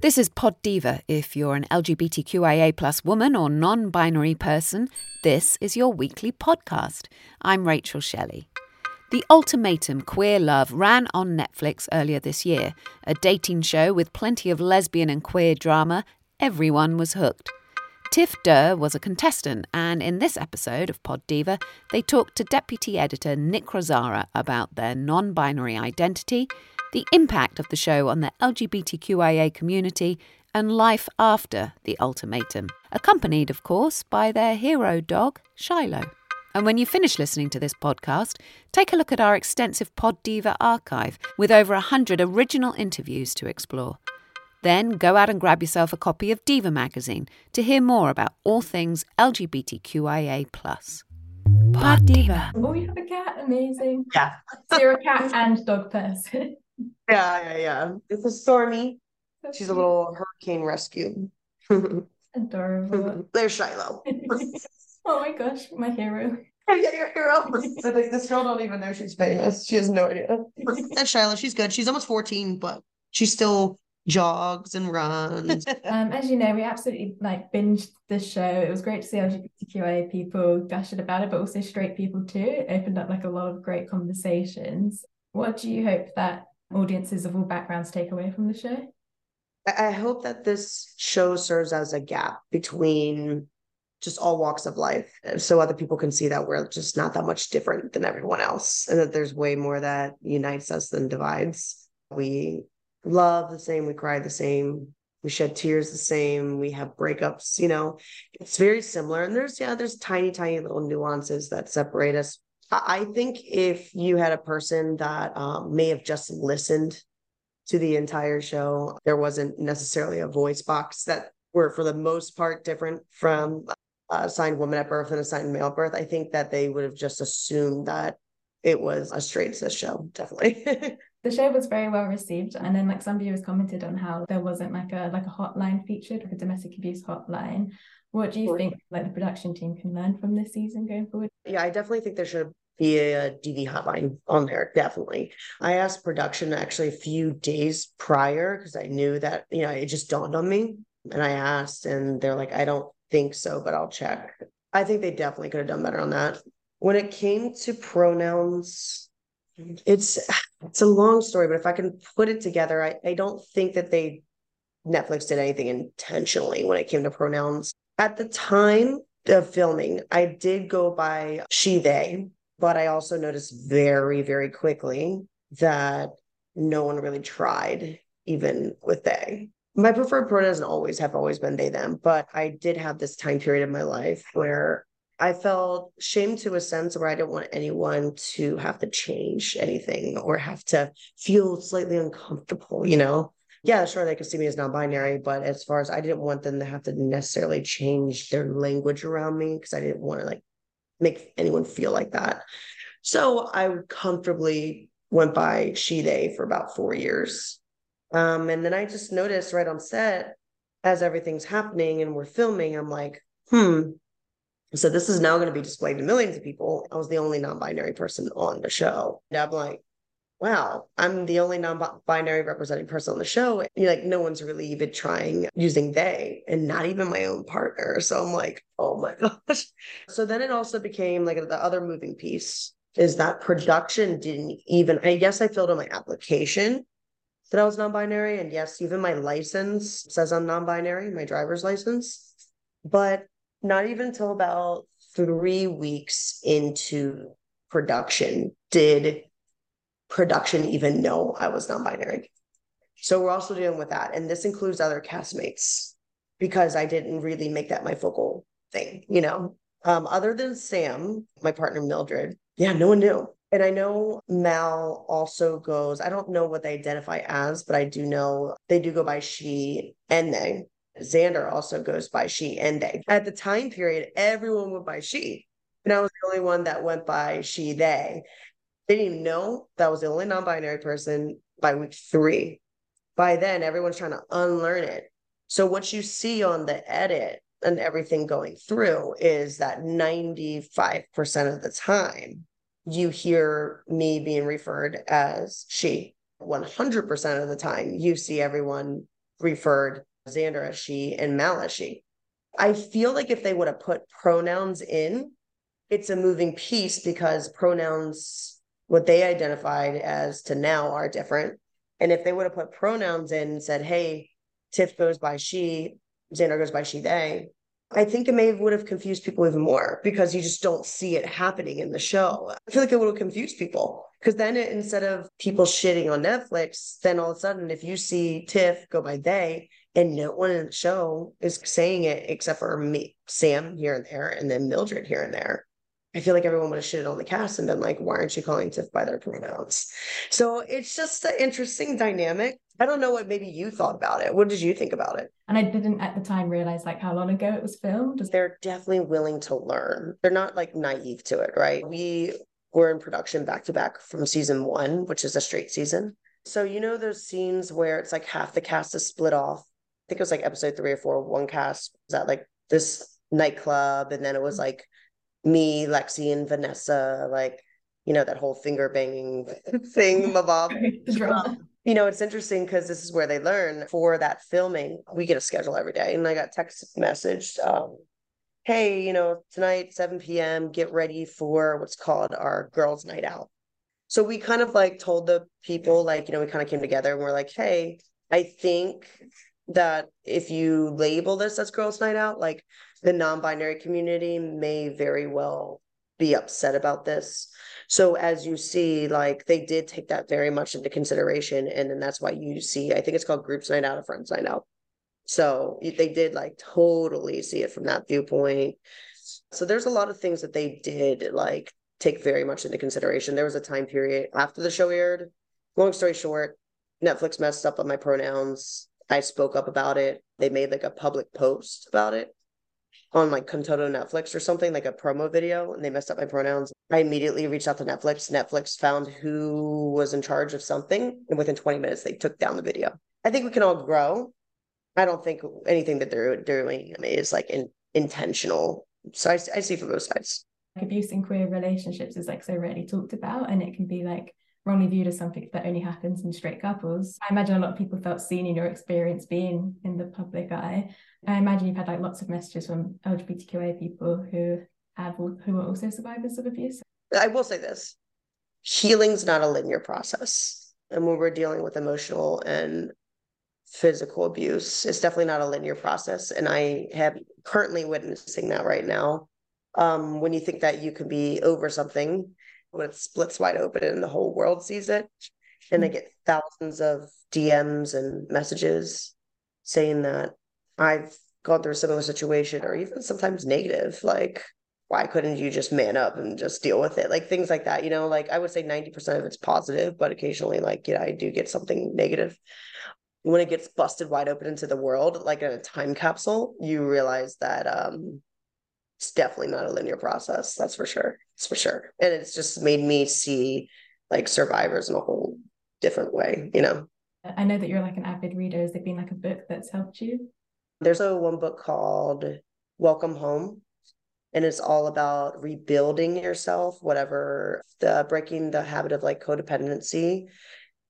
This is Pod Diva. If you're an LGBTQIA plus woman or non-binary person, this is your weekly podcast. I'm Rachel Shelley. The Ultimatum: Queer Love ran on Netflix earlier this year, a dating show with plenty of lesbian and queer drama. Everyone was hooked. Tiff Derr was a contestant, and in this episode of Pod Diva, they talked to deputy editor Nic Crosara about their non-binary identity, the impact of the show on the LGBTQIA community, and life after the ultimatum, accompanied, of course, by their hero dog, Shiloh. And when you finish listening to this podcast, take a look at our extensive Pod Diva archive with over 100 original interviews to explore. Then go out and grab yourself a copy of Diva magazine to hear more about all things LGBTQIA+. Pod Diva. Oh, you have a cat? Amazing. Yeah. So you're a cat and dog person. Yeah. This is Stormy. She's a little hurricane rescue. Adorable. There's Shiloh. Oh my gosh, my hero. Yeah, your hero. So this girl don't even know she's famous. She has no idea. That's Shiloh. She's good. She's almost 14, but she still jogs and runs. As you know, we absolutely binged this show. It was great to see LGBTQIA people gushing about it, but also straight people too. It opened up a lot of great conversations. What do you hope that audiences of all backgrounds take away from the show? I hope that this show serves as a gap between just all walks of life, so other people can see that we're just not that much different than everyone else, and that there's way more that unites us than divides. We love the same, we cry the same, we shed tears the same, we have breakups, it's very similar. And there's tiny little nuances that separate us. I think if you had a person that may have just listened to the entire show, there wasn't necessarily a voice box, that were for the most part different from assigned woman at birth and assigned male at birth, I think that they would have just assumed that it was a straight cis show, definitely. The show was very well received, and then some viewers commented on how there wasn't a hotline featured, a domestic abuse hotline. What do you think the production team can learn from this season going forward? Yeah, I definitely think there should be a DV hotline on there, definitely. I asked production actually a few days prior, because I knew that, it just dawned on me. And I asked, and they're like, I don't think so, but I'll check. I think they definitely could have done better on that. When it came to pronouns, it's a long story, but if I can put it together, I don't think that Netflix did anything intentionally when it came to pronouns. At the time of filming, I did go by she, they, but I also noticed very, very quickly that no one really tried, even with they. My preferred pronouns have always been they, them, but I did have this time period in my life where I felt shame to a sense where I didn't want anyone to have to change anything or have to feel slightly uncomfortable, Yeah, sure, they could see me as non-binary, but as far as I didn't want them to have to necessarily change their language around me, because I didn't want to make anyone feel like that. So I comfortably went by she, they for about 4 years. And then I just noticed right on set, as everything's happening and we're filming, I'm like, so this is now going to be displayed to millions of people. I was the only non-binary person on the show. And I'm like, wow, I'm the only non-binary representing person on the show. No one's really even trying using they, and not even my own partner. So I'm like, oh my gosh. So then it also became the other moving piece is that production didn't even, I guess I filled out my application that I was non-binary. And yes, even my license says I'm non-binary, my driver's license, but not even till about 3 weeks into production did production even know I was non-binary. So we're also dealing with that. And this includes other castmates because I didn't really make that my focal thing, you know, other than Sam, my partner, Mildred. Yeah, no one knew. And I know Mal also goes, I don't know what they identify as, but I do know they do go by she and they. Xander also goes by she and they. At the time period, everyone went by she. And I was the only one that went by she, they. They didn't even know that I was the only non-binary person by week 3. By then, everyone's trying to unlearn it. So what you see on the edit and everything going through is that 95% of the time, you hear me being referred as she. 100% of the time, you see everyone referred Xander as she and Mal as she. I feel like if they would have put pronouns in, it's a moving piece because pronouns, what they identified as to now are different. And if they would have put pronouns in and said, hey, Tiff goes by she, Xander goes by she, they, I think it may would have confused people even more because you just don't see it happening in the show. I feel like it would have confused people because then it, instead of people shitting on Netflix, then all of a sudden, if you see Tiff go by they and no one in the show is saying it except for me, Sam here and there, and then Mildred here and there, I feel like everyone would have shitted on the cast and been like, why aren't you calling Tiff by their pronouns? So it's just an interesting dynamic. I don't know what maybe you thought about it. What did you think about it? And I didn't at the time realize like how long ago it was filmed. They're definitely willing to learn. They're not like naive to it, right? We were in production back to back from season 1, which is a straight season. So, you know, those scenes where it's like half the cast is split off. I think it was like episode 3 or 4, one cast was at like this nightclub. And then it was like me, Lexi and Vanessa, like, you know, that whole finger banging thing, my Bob. You know, it's interesting because this is where they learn. For that filming, we get a schedule every day. And I got text messaged, hey, you know, tonight, 7 p.m., get ready for what's called our girls' night out. So we kind of like told the people, like, you know, we kind of came together and we're like, hey, I think that if you label this as girls' night out, like the non-binary community may very well be upset about this. So as you see, like they did take that very much into consideration. And then that's why you see, I think it's called groups night out or friends night out. So they did like totally see it from that viewpoint. So there's a lot of things that they did like take very much into consideration. There was a time period after the show aired. Long story short, Netflix messed up on my pronouns. I spoke up about it. They made like a public post about it on like Contodo Netflix or something, like a promo video, and they messed up my pronouns. I immediately reached out to Netflix. Netflix found who was in charge of something, and within 20 minutes, they took down the video. I think we can all grow. I don't think anything that they're doing is like intentional. So I see from both sides. Like abuse in queer relationships is like so rarely talked about, and it can be like wrongly viewed as something that only happens in straight couples. I imagine a lot of people felt seen in your experience being in the public eye. I imagine you've had like lots of messages from LGBTQIA people who are also survivors of abuse. I will say this, healing's not a linear process. And when we're dealing with emotional and physical abuse, it's definitely not a linear process. And I have currently witnessing that right now. When you think that you can be over something, when it splits wide open and the whole world sees it. And I get thousands of DMs and messages saying that I've gone through a similar situation, or even sometimes negative, like, why couldn't you just man up and just deal with it? Like things like that, you know, like I would say 90% of it's positive, but occasionally like, yeah, I do get something negative. When it gets busted wide open into the world, like in a time capsule, you realize that, it's definitely not a linear process. That's for sure. It's for sure. And it's just made me see like survivors in a whole different way, you know? I know that you're like an avid reader. Has there been like a book that's helped you? There's one book called Welcome Home, and it's all about rebuilding yourself, whatever, the breaking the habit of like codependency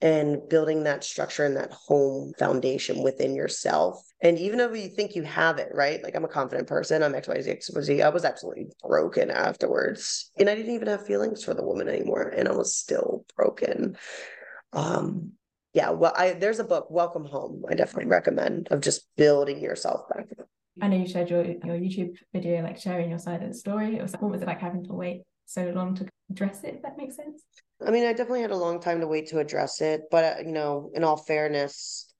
and building that structure and that home foundation within yourself. And even though you think you have it, right? Like I'm a confident person. I'm XYZ. I was absolutely broken afterwards. And I didn't even have feelings for the woman anymore. And I was still broken. There's a book, Welcome Home, I definitely recommend, of just building yourself back. I know you shared your YouTube video, like sharing your side of the story. What was it like having to wait so long to address it, if that makes sense. I mean, I definitely had a long time to wait to address it, but, you know, in all fairness,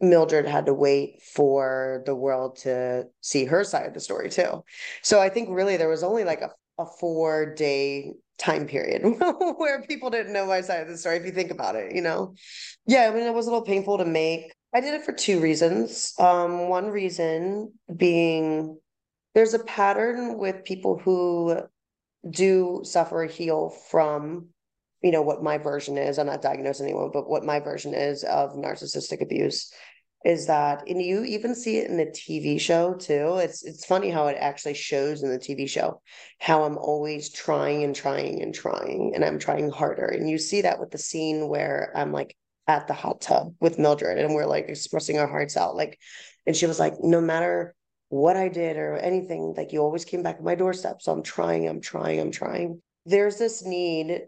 Mildred had to wait for the world to see her side of the story too. So I think really there was only like a 4-day time period where people didn't know my side of the story, if you think about it, you know? Yeah, I mean, it was a little painful to make. I did it for 2 reasons. One reason being there's a pattern with people who do suffer or heal from, you know, what my version is, I'm not diagnosing anyone, but what my version is of narcissistic abuse is that, and you even see it in the TV show too. It's funny how it actually shows in the TV show, how I'm always trying, and I'm trying harder. And you see that with the scene where I'm like at the hot tub with Mildred and we're like expressing our hearts out. Like, and she was like, no matter what I did or anything, like you always came back to my doorstep. So I'm trying. There's this need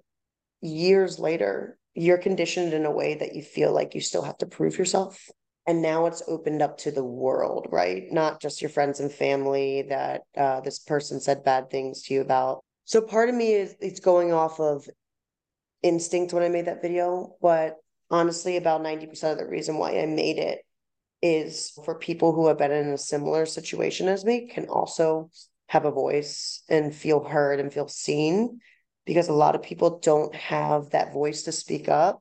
years later, you're conditioned in a way that you feel like you still have to prove yourself. And now it's opened up to the world, right? Not just your friends and family that this person said bad things to you about. So part of me is it's going off of instinct when I made that video, but honestly, about 90% of the reason why I made it is for people who have been in a similar situation as me can also have a voice and feel heard and feel seen. Because a lot of people don't have that voice to speak up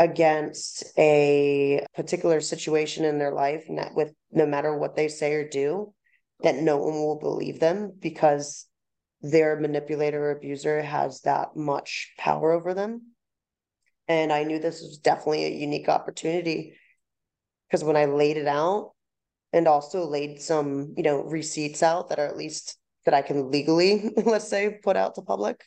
against a particular situation in their life, not with no matter what they say or do, that no one will believe them because their manipulator or abuser has that much power over them. And I knew this was definitely a unique opportunity because when I laid it out and also laid some, you know, receipts out that are at least that I can legally, let's say, put out to public.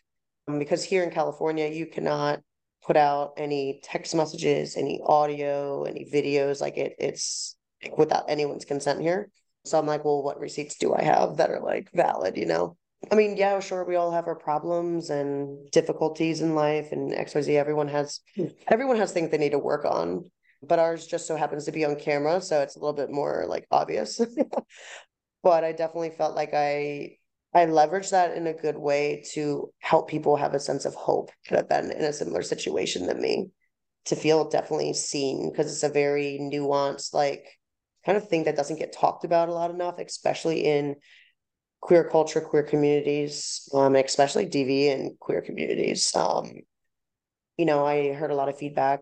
Because here in California, you cannot put out any text messages, any audio, any videos, like it's without anyone's consent here. So I'm like, well, what receipts do I have that are like valid, you know? I mean, yeah, sure, we all have our problems and difficulties in life and XYZ, everyone has things they need to work on, but ours just so happens to be on camera. So it's a little bit more like obvious, but I definitely felt like I leverage that in a good way to help people have a sense of hope that have been in a similar situation than me to feel definitely seen, because it's a very nuanced, like kind of thing that doesn't get talked about a lot enough, especially in queer culture, queer communities, especially DV and queer communities. You know, I heard a lot of feedback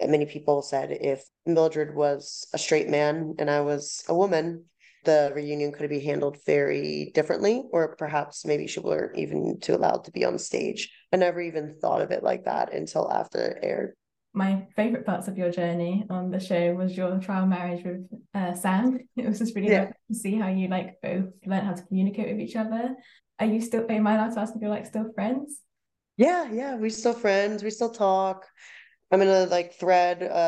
that many people said if Mildred was a straight man and I was a woman, the reunion could be handled very differently, or perhaps maybe she weren't even too allowed to be on stage. I never even thought of it like that until after it aired. My favourite parts of your journey on the show was your trial marriage with Sam. It was just really nice to see how you like both learned how to communicate with each other. Am I allowed to ask if you're like still friends? Yeah, we're still friends. We still talk. I'm in a like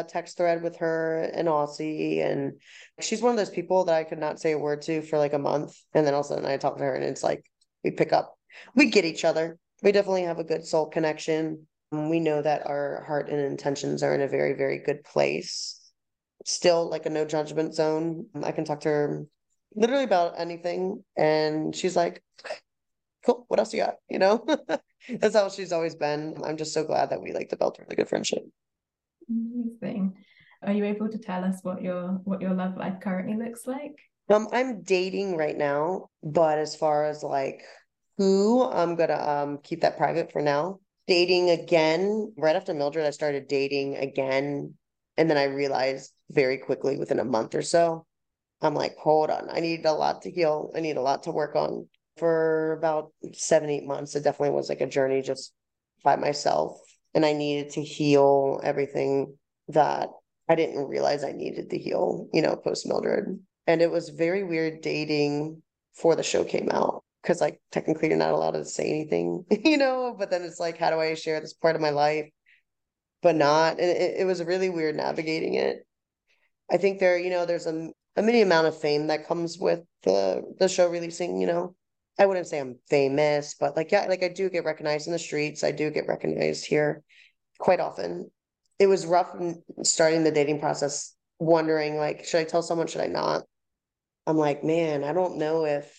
text thread with her and Aussie, and she's one of those people that I could not say a word to for like a month, and then all of a sudden I talk to her and it's like we get each other. We definitely have a good soul connection. We know that our heart and intentions are in a very, very good place. Still like a no judgment zone. I can talk to her literally about anything and she's like, cool, what else you got, you know? That's how she's always been. I'm just so glad that we like developed a really good friendship. Amazing. Are you able to tell us what your love life currently looks like? I'm dating right now, but as far as like who, I'm gonna keep that private for now. Dating again, right after Mildred, I started dating again. And then I realized very quickly within a month or so, I'm like, hold on, I need a lot to heal. I need a lot to work on. For about 7-8 months, it definitely was like a journey just by myself. And I needed to heal everything that I didn't realize I needed to heal, you know, post Mildred. And it was very weird dating before the show came out, because like technically you're not allowed to say anything, you know, but then it's like, how do I share this part of my life, but not? And it was really weird navigating it. I think there's a mini amount of fame that comes with the show releasing, you know. I wouldn't say I'm famous, but like, yeah, like I do get recognized in the streets. I do get recognized here quite often. It was rough starting the dating process, wondering like, should I tell someone, should I not? I'm like, man, I don't know if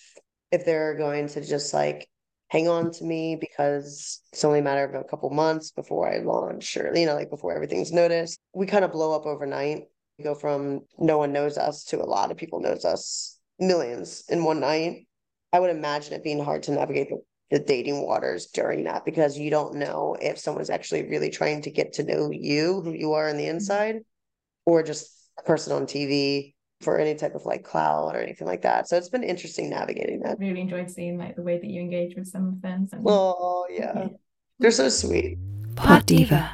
they're going to just like hang on to me because it's only a matter of a couple months before I launch, or, you know, like before everything's noticed. We kind of blow up overnight. We go from no one knows us to a lot of people knows us, millions in one night. I would imagine it being hard to navigate the dating waters during that, because you don't know if someone's actually really trying to get to know you, who you are on the inside, or just a person on TV for any type of like clout or anything like that. So it's been interesting navigating that. Really enjoyed seeing like the way that you engage with some of them. Oh yeah, they're so sweet. Pod Diva.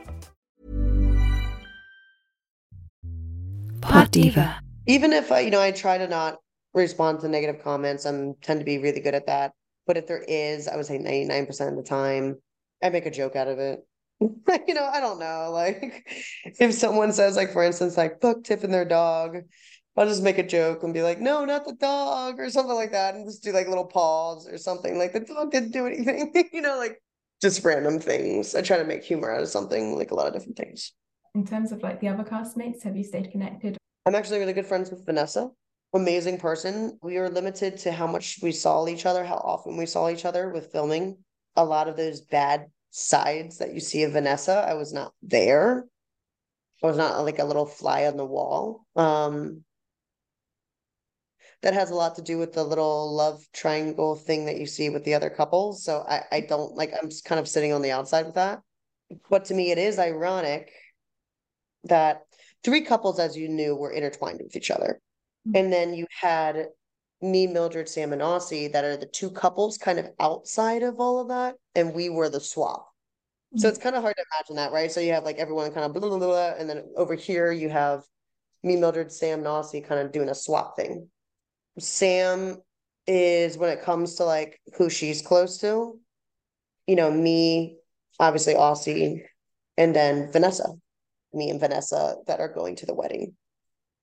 Pod Diva. Even if I try to not respond to negative comments, I tend to be really good at that. But if there is, I would say 99% of the time, I make a joke out of it. I don't know. Like if someone says, like, for instance, like, "Look, Tiff and their dog," I'll just make a joke and be like, "No, not the dog," or something like that. And just do like little paws or something like, "The dog didn't do anything," like just random things. I try to make humor out of something, like a lot of different things. In terms of like the other castmates, have you stayed connected? I'm actually really good friends with Vanessa. Amazing person. We were limited to how much we saw each other, how often we saw each other with filming. A lot of those bad sides that you see of Vanessa, I was not there. I was not like a little fly on the wall. That has a lot to do with the little love triangle thing that you see with the other couples. So I don't like, I'm kind of sitting on the outside with that. But to me, it is ironic that three couples, as you knew, were intertwined with each other. And then you had me, Mildred, Sam, and Aussie that are the two couples kind of outside of all of that. And we were the swap. Mm-hmm. So it's kind of hard to imagine that, right? So you have like everyone kind of blah, blah, blah. And then over here, you have me, Mildred, Sam, and Aussie kind of doing a swap thing. Sam is, when it comes to like who she's close to, me, obviously Aussie, and then Vanessa, me and Vanessa that are going to the wedding.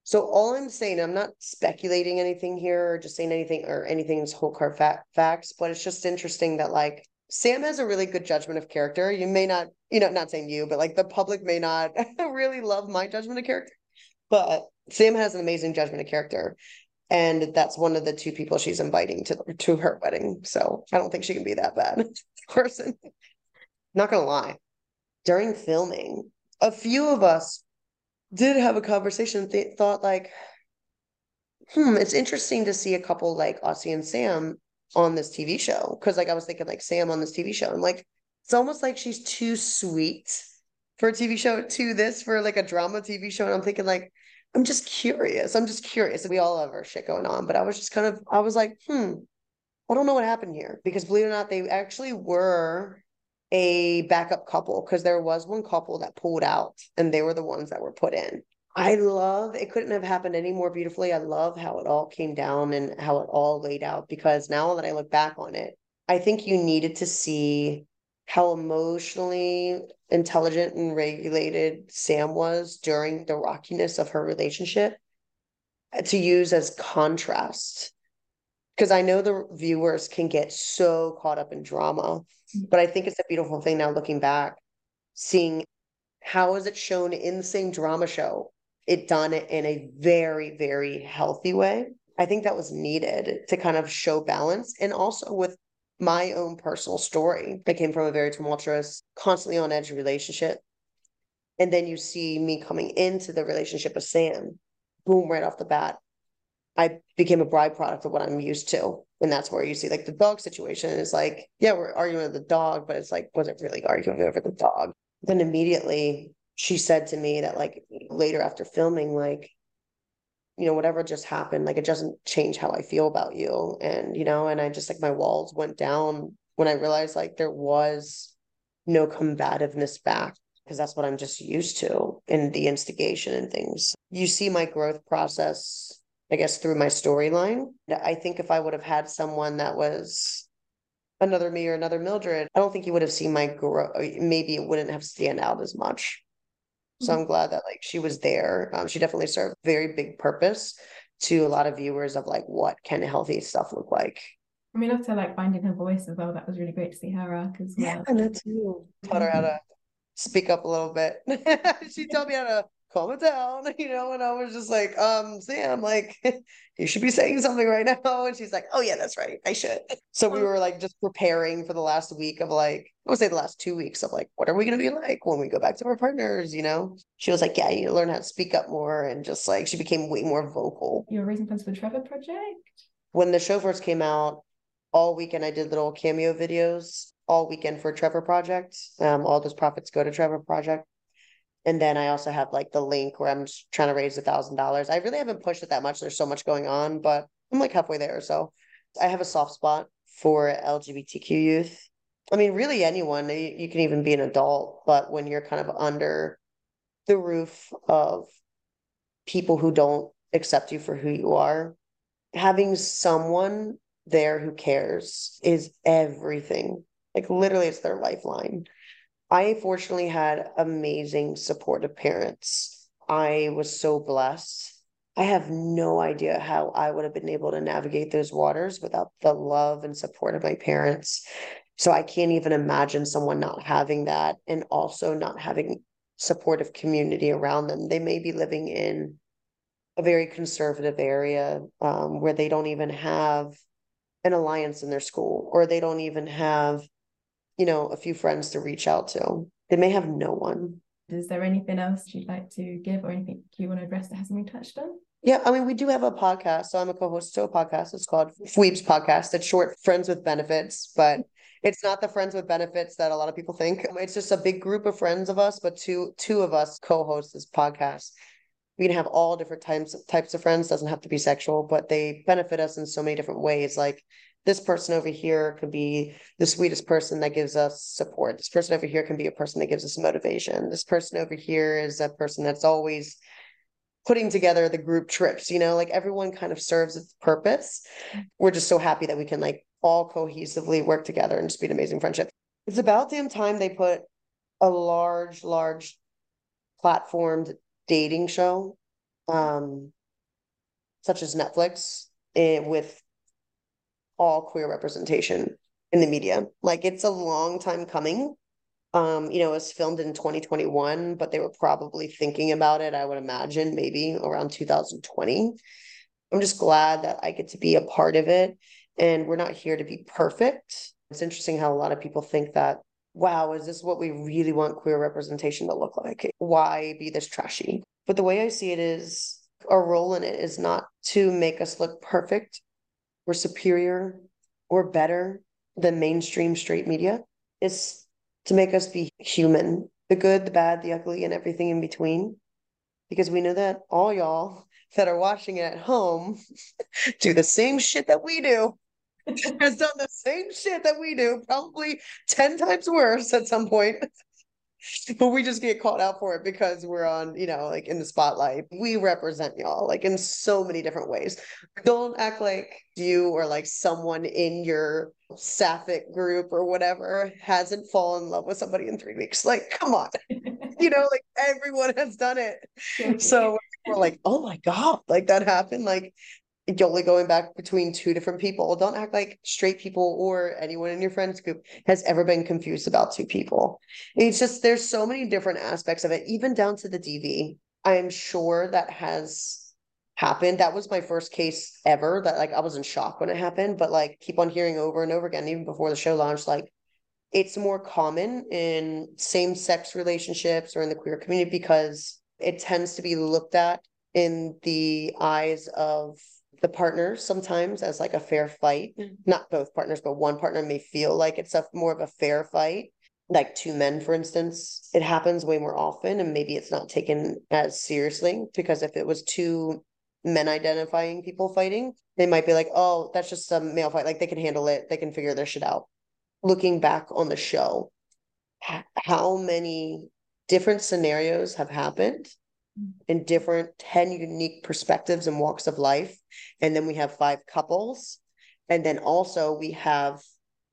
So all I'm saying, I'm not speculating anything here or just saying anything or anything's whole car facts, but it's just interesting that like Sam has a really good judgment of character. You may not, not saying you, but like the public may not really love my judgment of character, but Sam has an amazing judgment of character. And that's one of the two people she's inviting to her wedding. So I don't think she can be that bad person. Not going to lie. During filming, a few of us did have a conversation, thought like, it's interesting to see a couple like Aussie and Sam on this TV show. Because like I was thinking like Sam on this TV show. I'm like, it's almost like she's too sweet for a TV show to this, for like a drama TV show. And I'm thinking like, I'm just curious. We all have our shit going on, but I was like, I don't know what happened here, because believe it or not, they actually were a backup couple, because there was one couple that pulled out and they were the ones that were put in. It couldn't have happened any more beautifully. I love how it all came down and how it all laid out, because now that I look back on it, I think you needed to see how emotionally intelligent and regulated Sam was during the rockiness of her relationship to use as contrast. Because I know the viewers can get so caught up in drama, but I think it's a beautiful thing now looking back, seeing how is it shown in the same drama show. It done it in a very, very healthy way. I think that was needed to kind of show balance. And also with my own personal story. I came from a very tumultuous, constantly on edge relationship. And then you see me coming into the relationship with Sam, boom, right off the bat. I became a byproduct of what I'm used to. And that's where you see like the dog situation is like, yeah, we're arguing over the dog, but it's like, wasn't really arguing over the dog. Then immediately she said to me that like later after filming, like, you know, whatever just happened, like, it doesn't change how I feel about you. And, you know, and I just like, my walls went down when I realized like there was no combativeness back, because that's what I'm just used to in the instigation and things. You see my growth process, I guess, through my storyline. I think if I would have had someone that was another me or another Mildred, I don't think you would have seen my growth. Maybe it wouldn't have stand out as much. So I'm glad that like she was there. She definitely served a very big purpose to a lot of viewers of like, what can healthy stuff look like? I mean, after like finding her voice as well, that was really great to see her arc as well. Yeah, that too. Taught her how to speak up a little bit. She taught me how to calm it down, you know, and I was just like, Sam, like, you should be saying something right now. And she's like, oh yeah, that's right, I should. So we were like just preparing for the last week of like, I would say the last 2 weeks of like, what are we going to be like when we go back to our partners, you know? She was like, yeah, you learn how to speak up more. And just like, she became way more vocal. You were raising funds for the Trevor Project? When the show first came out, all weekend I did little cameo videos all weekend for Trevor Project. All those profits go to Trevor Project. And then I also have like the link where I'm trying to raise $1,000. I really haven't pushed it that much. There's so much going on, but I'm like halfway there. So I have a soft spot for LGBTQ youth. I mean, really anyone, you can even be an adult, but when you're kind of under the roof of people who don't accept you for who you are, having someone there who cares is everything. Like literally it's their lifeline. I fortunately had amazing supportive parents. I was so blessed. I have no idea how I would have been able to navigate those waters without the love and support of my parents. So I can't even imagine someone not having that and also not having supportive community around them. They may be living in a very conservative area where they don't even have an alliance in their school, or they don't even have, you know, a few friends to reach out to. They may have no one. Is there anything else you'd like to give or anything you want to address that hasn't been touched on? Yeah, I mean, we do have a podcast. So I'm a co-host to a podcast. It's called Fweeps Podcast. It's short Friends with Benefits, but it's not the Friends with Benefits that a lot of people think. It's just a big group of friends of us, but two of us co-host this podcast. We can have all different types of friends. Doesn't have to be sexual, but they benefit us in so many different ways. Like, this person over here could be the sweetest person that gives us support. This person over here can be a person that gives us motivation. This person over here is a person that's always putting together the group trips, you know, like everyone kind of serves its purpose. We're just so happy that we can like all cohesively work together and just be an amazing friendship. It's about damn time they put a large platformed dating show, such as Netflix, with all queer representation in the media. Like, it's a long time coming. You know, it was filmed in 2021, but they were probably thinking about it, I would imagine, maybe around 2020. I'm just glad that I get to be a part of it. And we're not here to be perfect. It's interesting how a lot of people think that, wow, is this what we really want queer representation to look like? Why be this trashy? But the way I see it is our role in it is not to make us look perfect or superior or better than mainstream straight media. It's to make us be human, the good, the bad, the ugly, and everything in between. Because we know that all y'all that are watching it at home do the same shit that we do, has done the same shit that we do, probably 10 times worse at some point. But we just get called out for it because we're on, you know, like in the spotlight. We represent y'all like in so many different ways. Don't act like you or like someone in your sapphic group or whatever hasn't fallen in love with somebody in 3 weeks. Like, come on. You know, like everyone has done it. So we're like, oh my God, like that happened. Like you're only going back between two different people. Don't act like straight people or anyone in your friends group has ever been confused about two people. It's just, there's so many different aspects of it, even down to the DV. I am sure that has happened. That was my first case ever that like, I was in shock when it happened, but like keep on hearing over and over again, even before the show launched, like it's more common in same-sex relationships or in the queer community because it tends to be looked at in the eyes of the partners sometimes as like a fair fight. Not both partners, but one partner may feel like it's more of a fair fight. Like two men, for instance, it happens way more often and maybe it's not taken as seriously because if it was two men identifying people fighting, they might be like, oh, that's just some male fight. Like they can handle it. They can figure their shit out. Looking back on the show, how many different scenarios have happened in different 10 unique perspectives and walks of life. And then we have 5 couples. And then also we have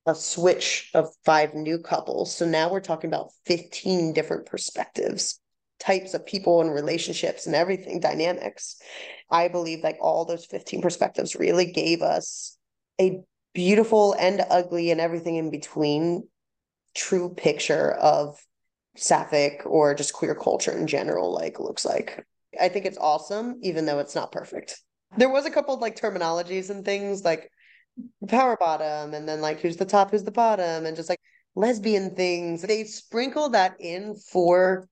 a switch of 5 new couples. So now we're talking about 15 different perspectives, types of people and relationships and everything, dynamics. I believe like all those 15 perspectives really gave us a beautiful and ugly and everything in between true picture of sapphic or just queer culture in general, like looks like. I think it's awesome, even though it's not perfect. There was a couple of like terminologies and things like power bottom and then like, who's the top, who's the bottom and just like lesbian things. They sprinkle that in for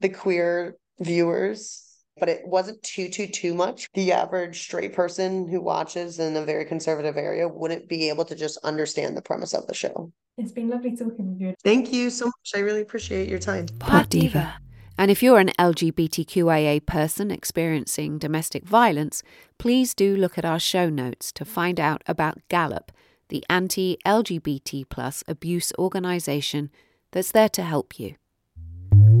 the queer viewers, but it wasn't too much. The average straight person who watches in a very conservative area wouldn't be able to just understand the premise of the show. It's been lovely talking with you. Thank you so much. I really appreciate your time. Pod Diva. And if you're an LGBTQIA person experiencing domestic violence, please do look at our show notes to find out about Gallup, the anti-LGBT plus abuse organisation that's there to help you.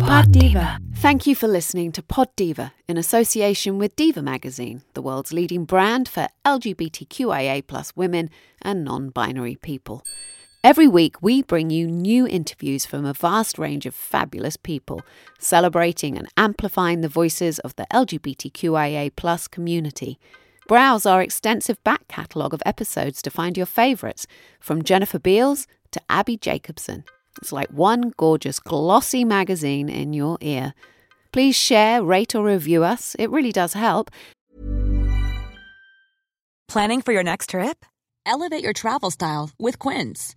Pod Diva. Thank you for listening to Pod Diva in association with Diva Magazine, the world's leading brand for LGBTQIA plus women and non-binary people. Every week we bring you new interviews from a vast range of fabulous people, celebrating and amplifying the voices of the LGBTQIA plus community. Browse our extensive back catalogue of episodes to find your favourites, from Jennifer Beals to Abby Jacobson. It's like one gorgeous glossy magazine in your ear. Please share, rate or review us. It really does help. Planning for your next trip? Elevate your travel style with Quince.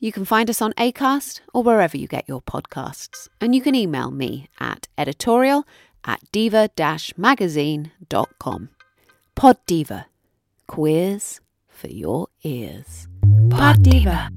You can find us on Acast or wherever you get your podcasts. And you can email me at editorial@diva-magazine.com. Pod Diva. Queers for your ears. Pod Diva.